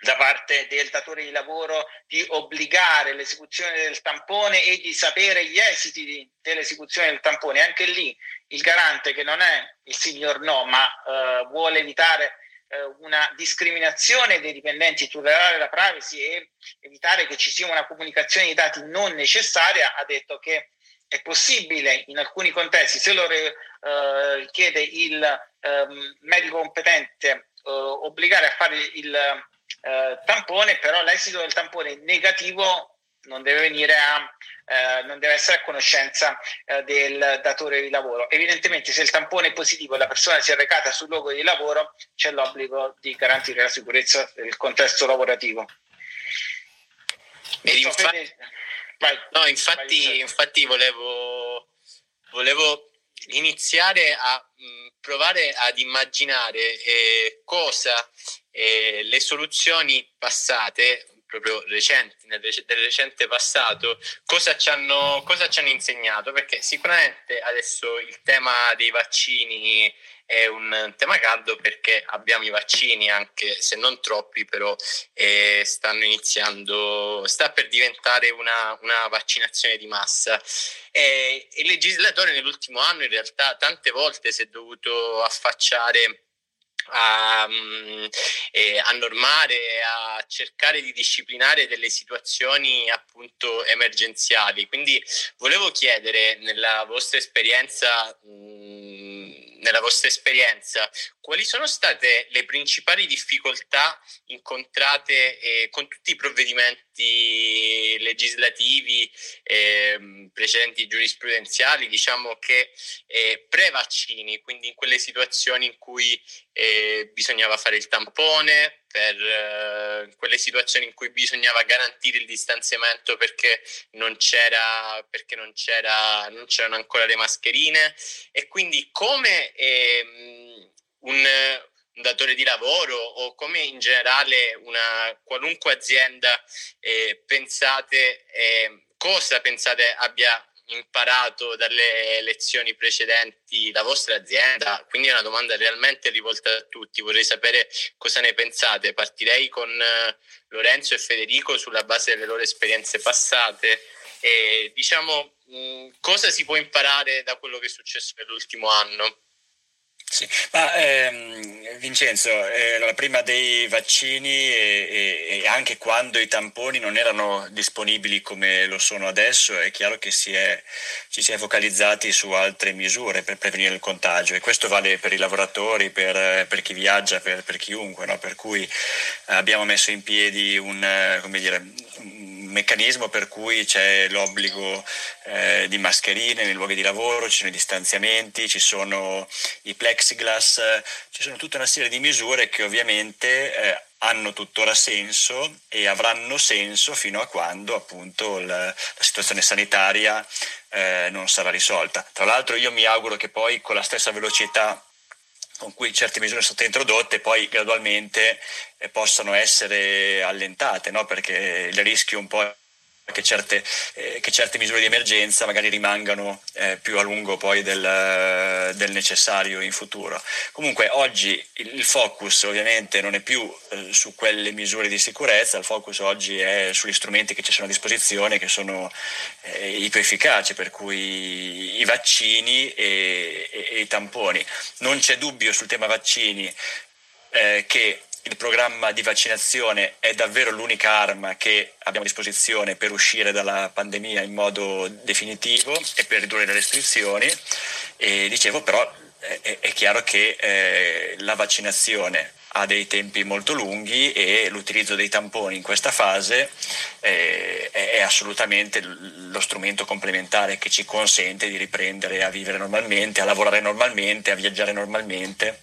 da parte del datore di lavoro di obbligare l'esecuzione del tampone e di sapere gli esiti di, dell'esecuzione del tampone. Anche lì il garante, che non è il signor no, ma eh, vuole evitare eh, una discriminazione dei dipendenti, tutelare la privacy e evitare che ci sia una comunicazione di dati non necessaria, ha detto che è possibile in alcuni contesti, se lo re, eh, chiede il eh, medico competente, eh, obbligare a fare il Eh, tampone, però l'esito del tampone negativo non deve venire a eh, non deve essere a conoscenza eh, del datore di lavoro. Evidentemente, se il tampone è positivo e la persona si è recata sul luogo di lavoro, c'è l'obbligo di garantire la sicurezza del contesto lavorativo. E infatti, fede... vai, no, infatti, vai, infatti volevo volevo iniziare a mh, provare ad immaginare eh, cosa eh, le soluzioni passate, proprio recenti, nel, del recente passato, cosa ci hanno, cosa ci hanno insegnato, perché sicuramente adesso il tema dei vaccini è un tema caldo, perché abbiamo i vaccini, anche se non troppi, però eh, stanno iniziando, sta per diventare una, una vaccinazione di massa. Eh, il legislatore nell'ultimo anno in realtà tante volte si è dovuto affacciare A, eh, a normare, a cercare di disciplinare delle situazioni appunto emergenziali. Quindi volevo chiedere, nella vostra esperienza, mh, nella vostra esperienza, quali sono state le principali difficoltà incontrate eh, con tutti i provvedimenti legislativi eh, precedenti giurisprudenziali, diciamo che eh, pre-vaccini, quindi in quelle situazioni in cui eh, bisognava fare il tampone, per eh, quelle situazioni in cui bisognava garantire il distanziamento perché non c'era perché non c'era non c'erano ancora le mascherine, e quindi come eh, un datore di lavoro o come in generale una qualunque azienda eh, pensate eh, cosa pensate abbia imparato dalle lezioni precedenti la vostra azienda? Quindi è una domanda realmente rivolta a tutti, vorrei sapere cosa ne pensate. Partirei con eh, Lorenzo e Federico sulla base delle loro esperienze passate. E, diciamo mh, cosa si può imparare da quello che è successo nell'ultimo anno? Sì, ma ehm, Vincenzo, eh, la prima dei vaccini e, e, e anche quando i tamponi non erano disponibili come lo sono adesso, è chiaro che si è, ci si è focalizzati su altre misure per prevenire il contagio, e questo vale per i lavoratori, per, per chi viaggia, per, per chiunque, no? Per cui abbiamo messo in piedi un, come dire, un meccanismo per cui c'è l'obbligo eh, di mascherine nei luoghi di lavoro, ci sono i distanziamenti, ci sono i plexiglass, ci sono tutta una serie di misure che ovviamente eh, hanno tuttora senso e avranno senso fino a quando appunto la, la situazione sanitaria eh, non sarà risolta. Tra l'altro io mi auguro che poi con la stessa velocità con cui certe misure sono state introdotte poi gradualmente eh, possano essere allentate, no? Perché il rischio un po' che certe, eh, che certe misure di emergenza magari rimangano eh, più a lungo poi del, del necessario in futuro. Comunque oggi il focus ovviamente non è più eh, su quelle misure di sicurezza, il focus oggi è sugli strumenti che ci sono a disposizione, che sono eh, iperefficaci, per cui i vaccini e, e, e i tamponi. Non c'è dubbio sul tema vaccini eh, che il programma di vaccinazione è davvero l'unica arma che abbiamo a disposizione per uscire dalla pandemia in modo definitivo e per ridurre le restrizioni. E dicevo, però è, è chiaro che eh, la vaccinazione ha dei tempi molto lunghi e l'utilizzo dei tamponi in questa fase eh, è assolutamente lo strumento complementare che ci consente di riprendere a vivere normalmente, a lavorare normalmente, a viaggiare normalmente.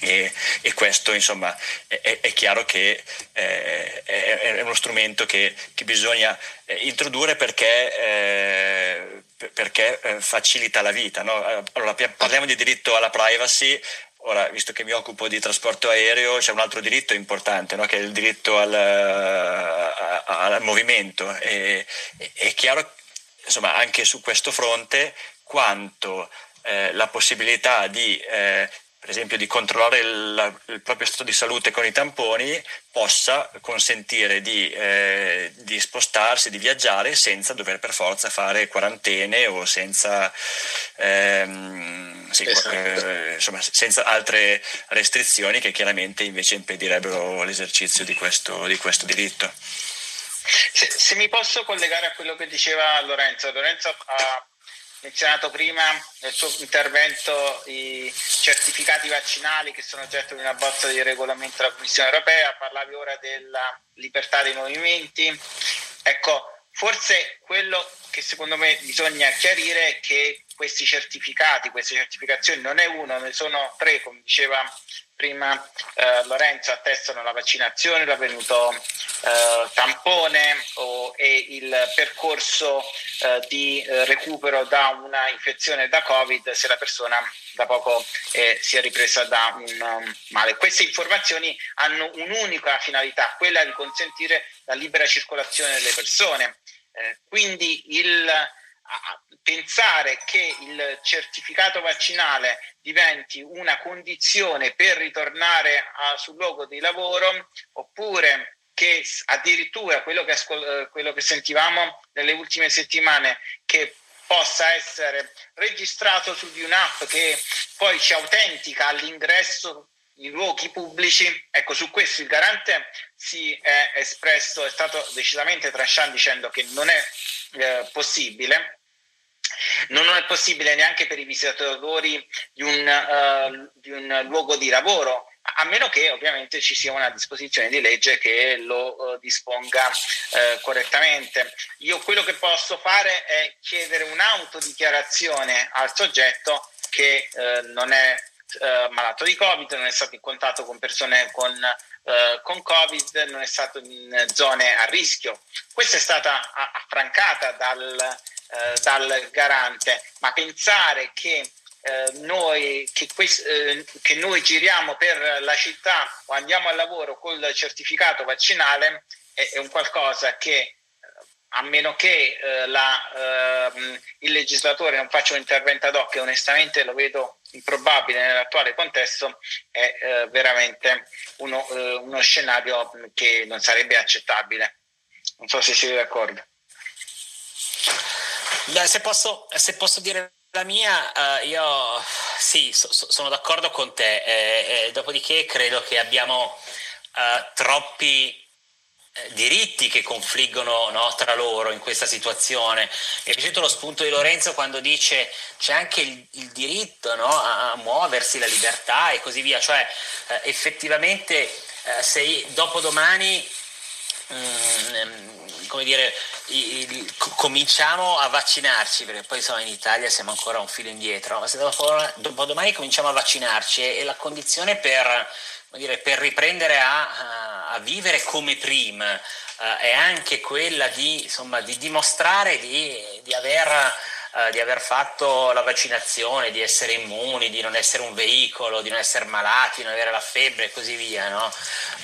E, e questo insomma è, è chiaro che eh, è, è uno strumento che, che bisogna introdurre perché, eh, perché facilita la vita, no? Allora, parliamo di diritto alla privacy. Ora, visto che mi occupo di trasporto aereo, c'è un altro diritto importante, no? Che è il diritto al, a, al movimento. E, è chiaro, insomma, anche su questo fronte, quanto eh, la possibilità di, eh, per esempio, di controllare il, la, il proprio stato di salute con i tamponi possa consentire di, eh, di spostarsi, di viaggiare senza dover per forza fare quarantene o senza... Ehm, Sì, esatto. eh, insomma, senza altre restrizioni che chiaramente invece impedirebbero l'esercizio di questo, di questo diritto. Se, se mi posso collegare a quello che diceva Lorenzo, Lorenzo ha menzionato prima nel suo intervento i certificati vaccinali che sono oggetto di una bozza di regolamento della Commissione Europea, parlavi ora della libertà dei movimenti. Ecco, forse quello che secondo me bisogna chiarire è che questi certificati, queste certificazioni non è uno, ne sono tre, come diceva prima eh, Lorenzo, attestano la vaccinazione, l'avvenuto eh, tampone o, e il percorso eh, di eh, recupero da una infezione da Covid se la persona da poco eh, si è ripresa da un um, male. Queste informazioni hanno un'unica finalità, quella di consentire la libera circolazione delle persone. Eh, quindi il pensare che il certificato vaccinale diventi una condizione per ritornare a, sul luogo di lavoro, oppure che addirittura quello che, ascol- quello che sentivamo nelle ultime settimane, che possa essere registrato su di un'app che poi ci autentica all'ingresso in luoghi pubblici, ecco, su questo il garante si è espresso, è stato decisamente tranchant dicendo che non è eh, possibile. Non è possibile neanche per i visitatori di un, uh, di un luogo di lavoro, a meno che ovviamente ci sia una disposizione di legge che lo uh, disponga uh, correttamente. Io quello che posso fare è chiedere un'autodichiarazione al soggetto che uh, non è uh, malato di Covid, non è stato in contatto con persone con Uh, con Covid, non è stato in zone a rischio. Questa è stata affrancata dal, uh, dal garante, ma pensare che, uh, noi, che, quest, uh, che noi giriamo per la città o andiamo al lavoro col certificato vaccinale è, è un qualcosa che, a meno che uh, la, uh, il legislatore non faccia un intervento ad hoc, e onestamente lo vedo improbabile nell'attuale contesto, è eh, veramente uno, eh, uno scenario che non sarebbe accettabile. Non so se siete d'accordo. Beh, se posso, se posso dire la mia, eh, io sì, so, so, sono d'accordo con te, eh, eh, dopodiché credo che abbiamo eh, troppi diritti che confliggono, no, tra loro in questa situazione. Mi è piaciuto lo spunto di Lorenzo quando dice c'è anche il, il diritto, no, a, a muoversi, la libertà e così via, cioè eh, effettivamente eh, se dopodomani mh, come dire il, il, cominciamo a vaccinarci, perché poi insomma in Italia siamo ancora un filo indietro, ma se dopodomani cominciamo a vaccinarci e, e la condizione per Dire, per riprendere a, a, a vivere come prima uh, è anche quella di, insomma, di dimostrare di, di, aver, uh, di aver fatto la vaccinazione, di essere immuni, di non essere un veicolo, di non essere malati, di non avere la febbre e così via, no?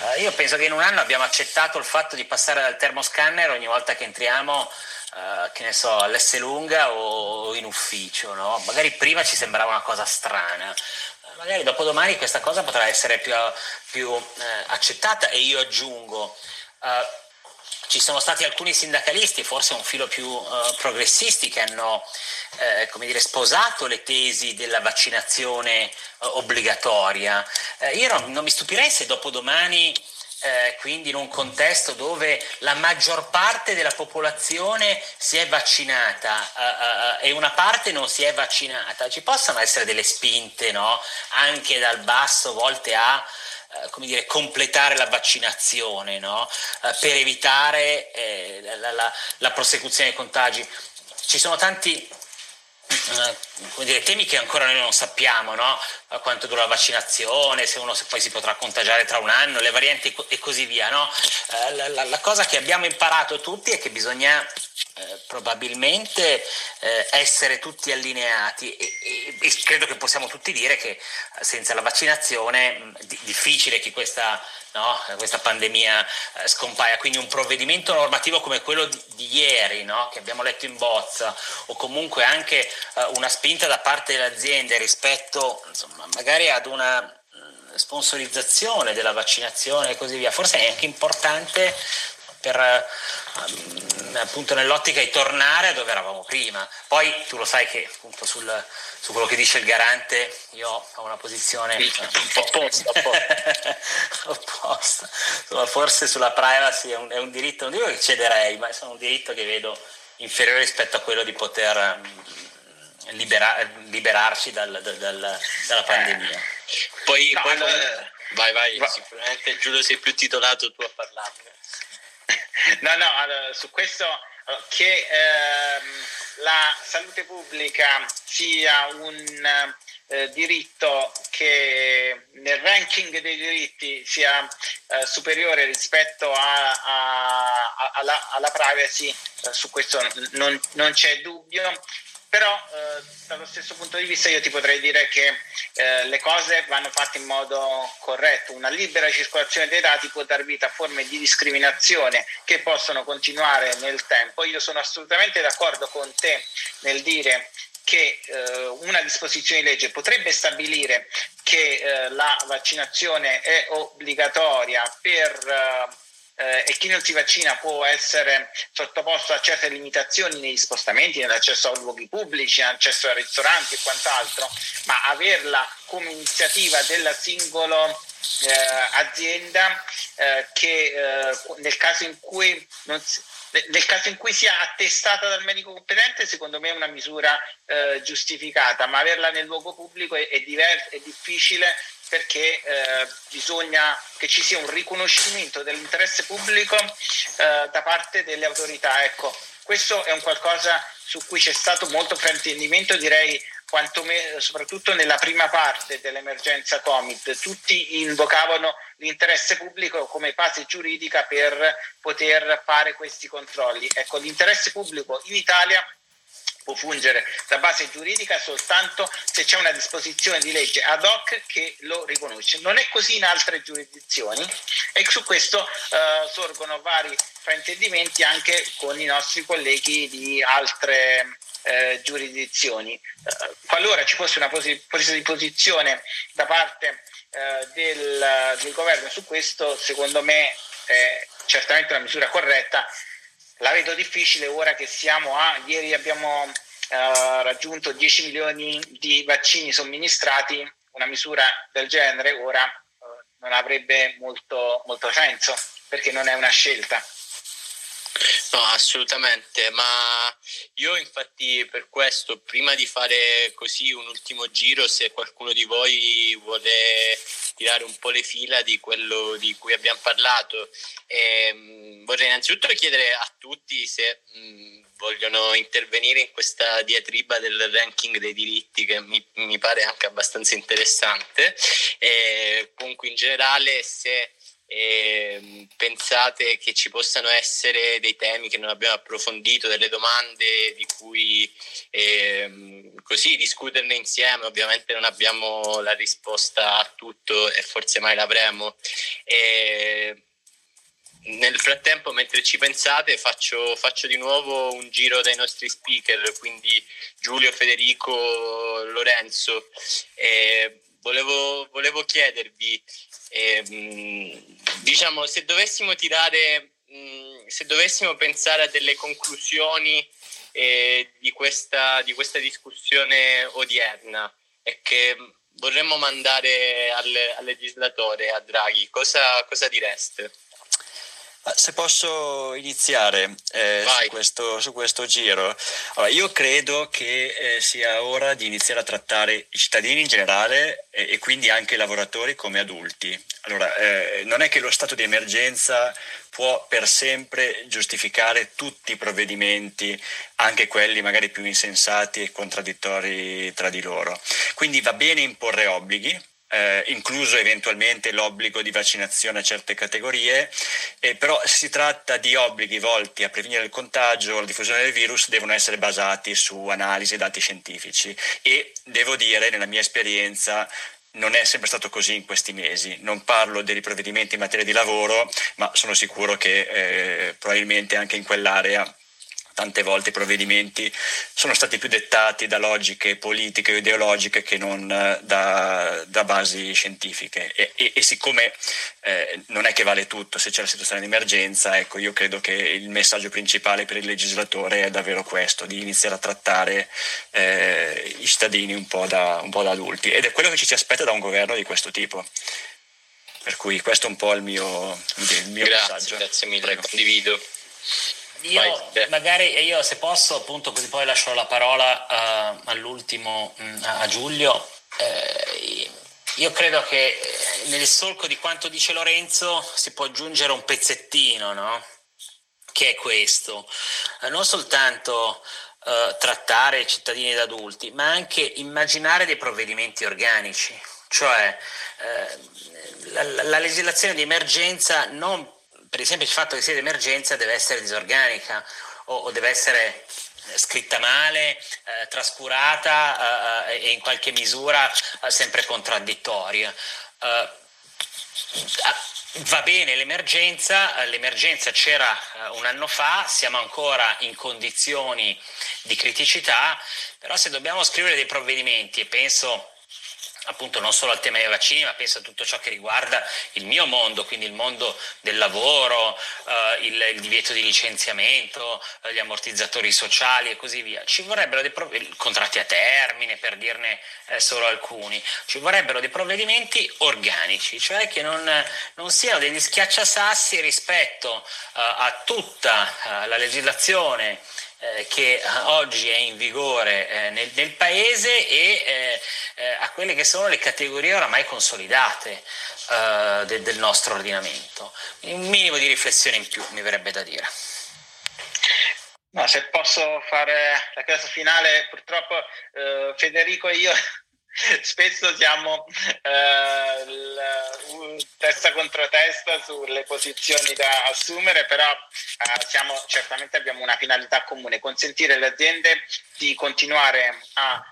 Uh, io penso che in un anno abbiamo accettato il fatto di passare dal termoscanner ogni volta che entriamo Uh, che ne so, all'Esselunga o in ufficio, no? Magari prima ci sembrava una cosa strana, magari dopodomani questa cosa potrà essere più, più uh, accettata. E io aggiungo, uh, ci sono stati alcuni sindacalisti, forse un filo più uh, progressisti, che hanno eh, come dire, sposato le tesi della vaccinazione uh, obbligatoria. Uh, io non, non mi stupirei se dopodomani, Eh, quindi in un contesto dove la maggior parte della popolazione si è vaccinata eh, eh, e una parte non si è vaccinata, ci possono essere delle spinte, no? Anche dal basso, volte a eh, come dire, completare la vaccinazione, no? Eh, per evitare eh, la, la, la prosecuzione dei contagi. Ci sono tanti... Eh, come dire, temi che ancora noi non sappiamo, no? Quanto dura la vaccinazione, se uno se poi si potrà contagiare tra un anno, le varianti e così via, no? La, la, la cosa che abbiamo imparato tutti è che bisogna eh, probabilmente eh, essere tutti allineati e, e, e credo che possiamo tutti dire che senza la vaccinazione mh, di, difficile che questa, no, questa pandemia eh, scompaia. Quindi un provvedimento normativo come quello di, di ieri, no? Che abbiamo letto in bozza, o comunque anche eh, una spinta da parte delle aziende rispetto, insomma, magari ad una sponsorizzazione della vaccinazione e così via, forse è anche importante per um, appunto nell'ottica di tornare dove eravamo prima. Poi tu lo sai che appunto sul, su quello che dice il garante io ho una posizione sì, un po' opposta, opposta. opposta. Insomma, forse sulla privacy è un, è un diritto, non dico che cederei, ma è un diritto che vedo inferiore rispetto a quello di poter libera, liberarci dal, dal, dal, dalla pandemia. Eh. Poi, no, poi eh, vai vai, va. Sicuramente Giulio sei più titolato tu a parlarne. No, no, allora, su questo che ehm, la salute pubblica sia un eh, diritto che nel ranking dei diritti sia eh, superiore rispetto a, a, a, alla, alla privacy, eh, su questo non, non c'è dubbio. Però eh, dallo stesso punto di vista io ti potrei dire che eh, le cose vanno fatte in modo corretto. Una libera circolazione dei dati può dar vita a forme di discriminazione che possono continuare nel tempo. Io sono assolutamente d'accordo con te nel dire che eh, una disposizione di legge potrebbe stabilire che eh, la vaccinazione è obbligatoria per... Eh, Eh, e chi non si vaccina può essere sottoposto a certe limitazioni negli spostamenti, nell'accesso a luoghi pubblici, accesso a ristoranti e quant'altro, ma averla come iniziativa della singola eh, azienda eh, che eh, nel caso in cui non si, nel caso in cui sia attestata dal medico competente, secondo me è una misura eh, giustificata, ma averla nel luogo pubblico è, è, diver- è difficile, perché eh, bisogna che ci sia un riconoscimento dell'interesse pubblico eh, da parte delle autorità. Ecco, questo è un qualcosa su cui c'è stato molto fraintendimento, direi quantomeno soprattutto nella prima parte dell'emergenza Covid. Tutti invocavano l'interesse pubblico come base giuridica per poter fare questi controlli. Ecco, l'interesse pubblico in Italia può fungere da base giuridica soltanto se c'è una disposizione di legge ad hoc che lo riconosce. Non è così in altre giurisdizioni e su questo eh, sorgono vari fraintendimenti anche con i nostri colleghi di altre eh, giurisdizioni. Eh, qualora ci fosse una posi- presa di posizione da parte eh, del, del governo su questo, secondo me è certamente una misura corretta. La vedo difficile ora che siamo a, ieri abbiamo eh, raggiunto dieci milioni di vaccini somministrati, una misura del genere ora eh, non avrebbe molto, molto senso, perché non è una scelta. No, assolutamente, ma io infatti per questo, prima di fare così un ultimo giro, se qualcuno di voi vuole tirare un po' le fila di quello di cui abbiamo parlato, e vorrei innanzitutto chiedere a tutti se mh, vogliono intervenire in questa diatriba del ranking dei diritti, che mi, mi pare anche abbastanza interessante, e comunque in generale se E pensate che ci possano essere dei temi che non abbiamo approfondito, delle domande di cui ehm, così discuterne insieme. Ovviamente non abbiamo la risposta a tutto e forse mai l'avremo, e nel frattempo, mentre ci pensate, faccio, faccio di nuovo un giro dai nostri speaker, quindi Giulio, Federico, Lorenzo, e volevo, volevo chiedervi Eh, diciamo, se dovessimo tirare, mh, se dovessimo pensare a delle conclusioni eh, di questa, di questa discussione odierna e che vorremmo mandare al, al legislatore, a Draghi, cosa, cosa direste? Se posso iniziare eh, su, questo, su questo giro, allora, io credo che eh, sia ora di iniziare a trattare i cittadini in generale eh, e quindi anche i lavoratori come adulti. Allora, eh, non è che lo stato di emergenza può per sempre giustificare tutti i provvedimenti, anche quelli magari più insensati e contraddittori tra di loro. Quindi va bene imporre obblighi, Eh, incluso eventualmente l'obbligo di vaccinazione a certe categorie, eh, però si tratta di obblighi volti a prevenire il contagio o la diffusione del virus, devono essere basati su analisi e dati scientifici, e devo dire, nella mia esperienza, non è sempre stato così in questi mesi. Non parlo dei provvedimenti in materia di lavoro, ma sono sicuro che eh, probabilmente anche in quell'area tante volte i provvedimenti sono stati più dettati da logiche politiche o ideologiche che non da, da basi scientifiche. E, e, e siccome eh, non è che vale tutto, se c'è la situazione di emergenza, ecco, io credo che il messaggio principale per il legislatore è davvero questo, di iniziare a trattare eh, i cittadini un po' da, un po' da adulti. Ed è quello che ci si aspetta da un governo di questo tipo. Per cui questo è un po' il mio, il mio grazie, messaggio. Grazie mille, prego. Condivido. Io magari io se posso, appunto, così poi lascio la parola uh, all'ultimo mh, a Giulio. Eh, io credo che nel solco di quanto dice Lorenzo si può aggiungere un pezzettino, no? Che è questo: non soltanto uh, trattare i cittadini da adulti, ma anche immaginare dei provvedimenti organici, cioè eh, la, la legislazione di emergenza non. Per esempio, il fatto che sia d'emergenza deve essere disorganica o, o deve essere scritta male, eh, trascurata eh, eh, e in qualche misura eh, sempre contraddittoria. Eh, va bene l'emergenza, eh, l'emergenza c'era eh, un anno fa, siamo ancora in condizioni di criticità, però se dobbiamo scrivere dei provvedimenti, e penso appunto non solo al tema dei vaccini, ma penso a tutto ciò che riguarda il mio mondo, quindi il mondo del lavoro, eh, il, il divieto di licenziamento, eh, gli ammortizzatori sociali e così via. Ci vorrebbero dei prov- contratti a termine, per dirne eh, solo alcuni. Ci vorrebbero dei provvedimenti organici, cioè che non, non siano degli schiacciasassi rispetto eh, a tutta eh, la legislazione che oggi è in vigore nel, nel paese e eh, a quelle che sono le categorie oramai consolidate eh, de, del nostro ordinamento. Un minimo di riflessione in più, mi verrebbe da dire. No, se posso fare la cosa finale, purtroppo eh, Federico e io spesso siamo eh, la, un, testa contro testa sulle posizioni da assumere, però eh, siamo, certamente abbiamo una finalità comune: consentire alle aziende di continuare a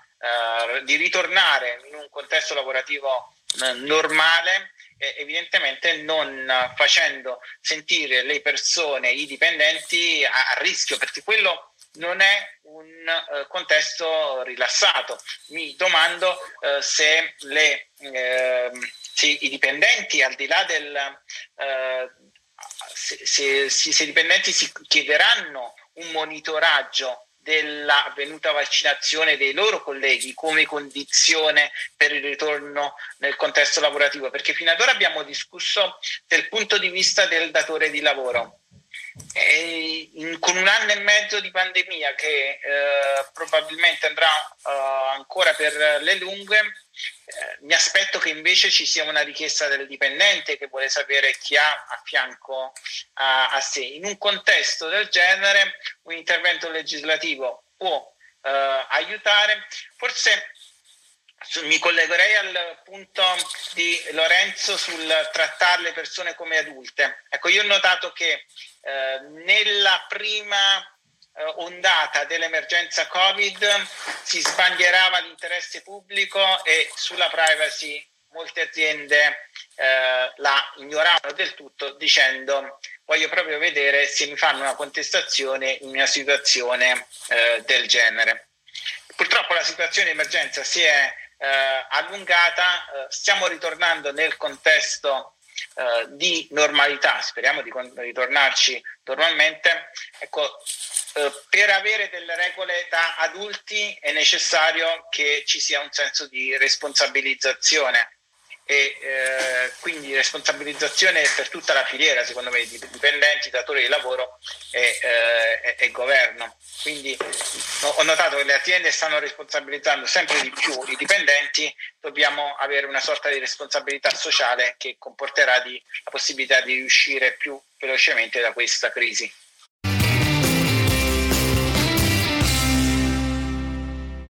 eh, di ritornare in un contesto lavorativo eh, normale, eh, evidentemente non facendo sentire le persone, i dipendenti a, a rischio, perché quello non è un eh, contesto rilassato. Mi domando eh, se le eh, sì, i dipendenti, al di là del eh, se, se, se i dipendenti si chiederanno un monitoraggio della avvenuta vaccinazione dei loro colleghi come condizione per il ritorno nel contesto lavorativo, perché fino ad ora abbiamo discusso del punto di vista del datore di lavoro. E in, con un anno e mezzo di pandemia che eh, probabilmente andrà eh, ancora per le lunghe, eh, mi aspetto che invece ci sia una richiesta del dipendente che vuole sapere chi ha a fianco a, a sé. In un contesto del genere un intervento legislativo può eh, aiutare. Forse mi collegherei al punto di Lorenzo sul trattare le persone come adulte. Ecco, io ho notato che eh, nella prima eh, ondata dell'emergenza Covid si sbandierava l'interesse pubblico e sulla privacy molte aziende eh, la ignoravano del tutto, dicendo: voglio proprio vedere se mi fanno una contestazione in una situazione eh, del genere. Purtroppo la situazione di emergenza si è Eh, allungata, eh, stiamo ritornando nel contesto eh, di normalità, speriamo di con- ritornarci normalmente. Ecco, eh, per avere delle regole da adulti è necessario che ci sia un senso di responsabilizzazione e eh, quindi responsabilizzazione per tutta la filiera, secondo me, dipendenti, datori di lavoro e, eh, e, e governo. Quindi ho notato che le aziende stanno responsabilizzando sempre di più i dipendenti, dobbiamo avere una sorta di responsabilità sociale che comporterà di, la possibilità di uscire più velocemente da questa crisi.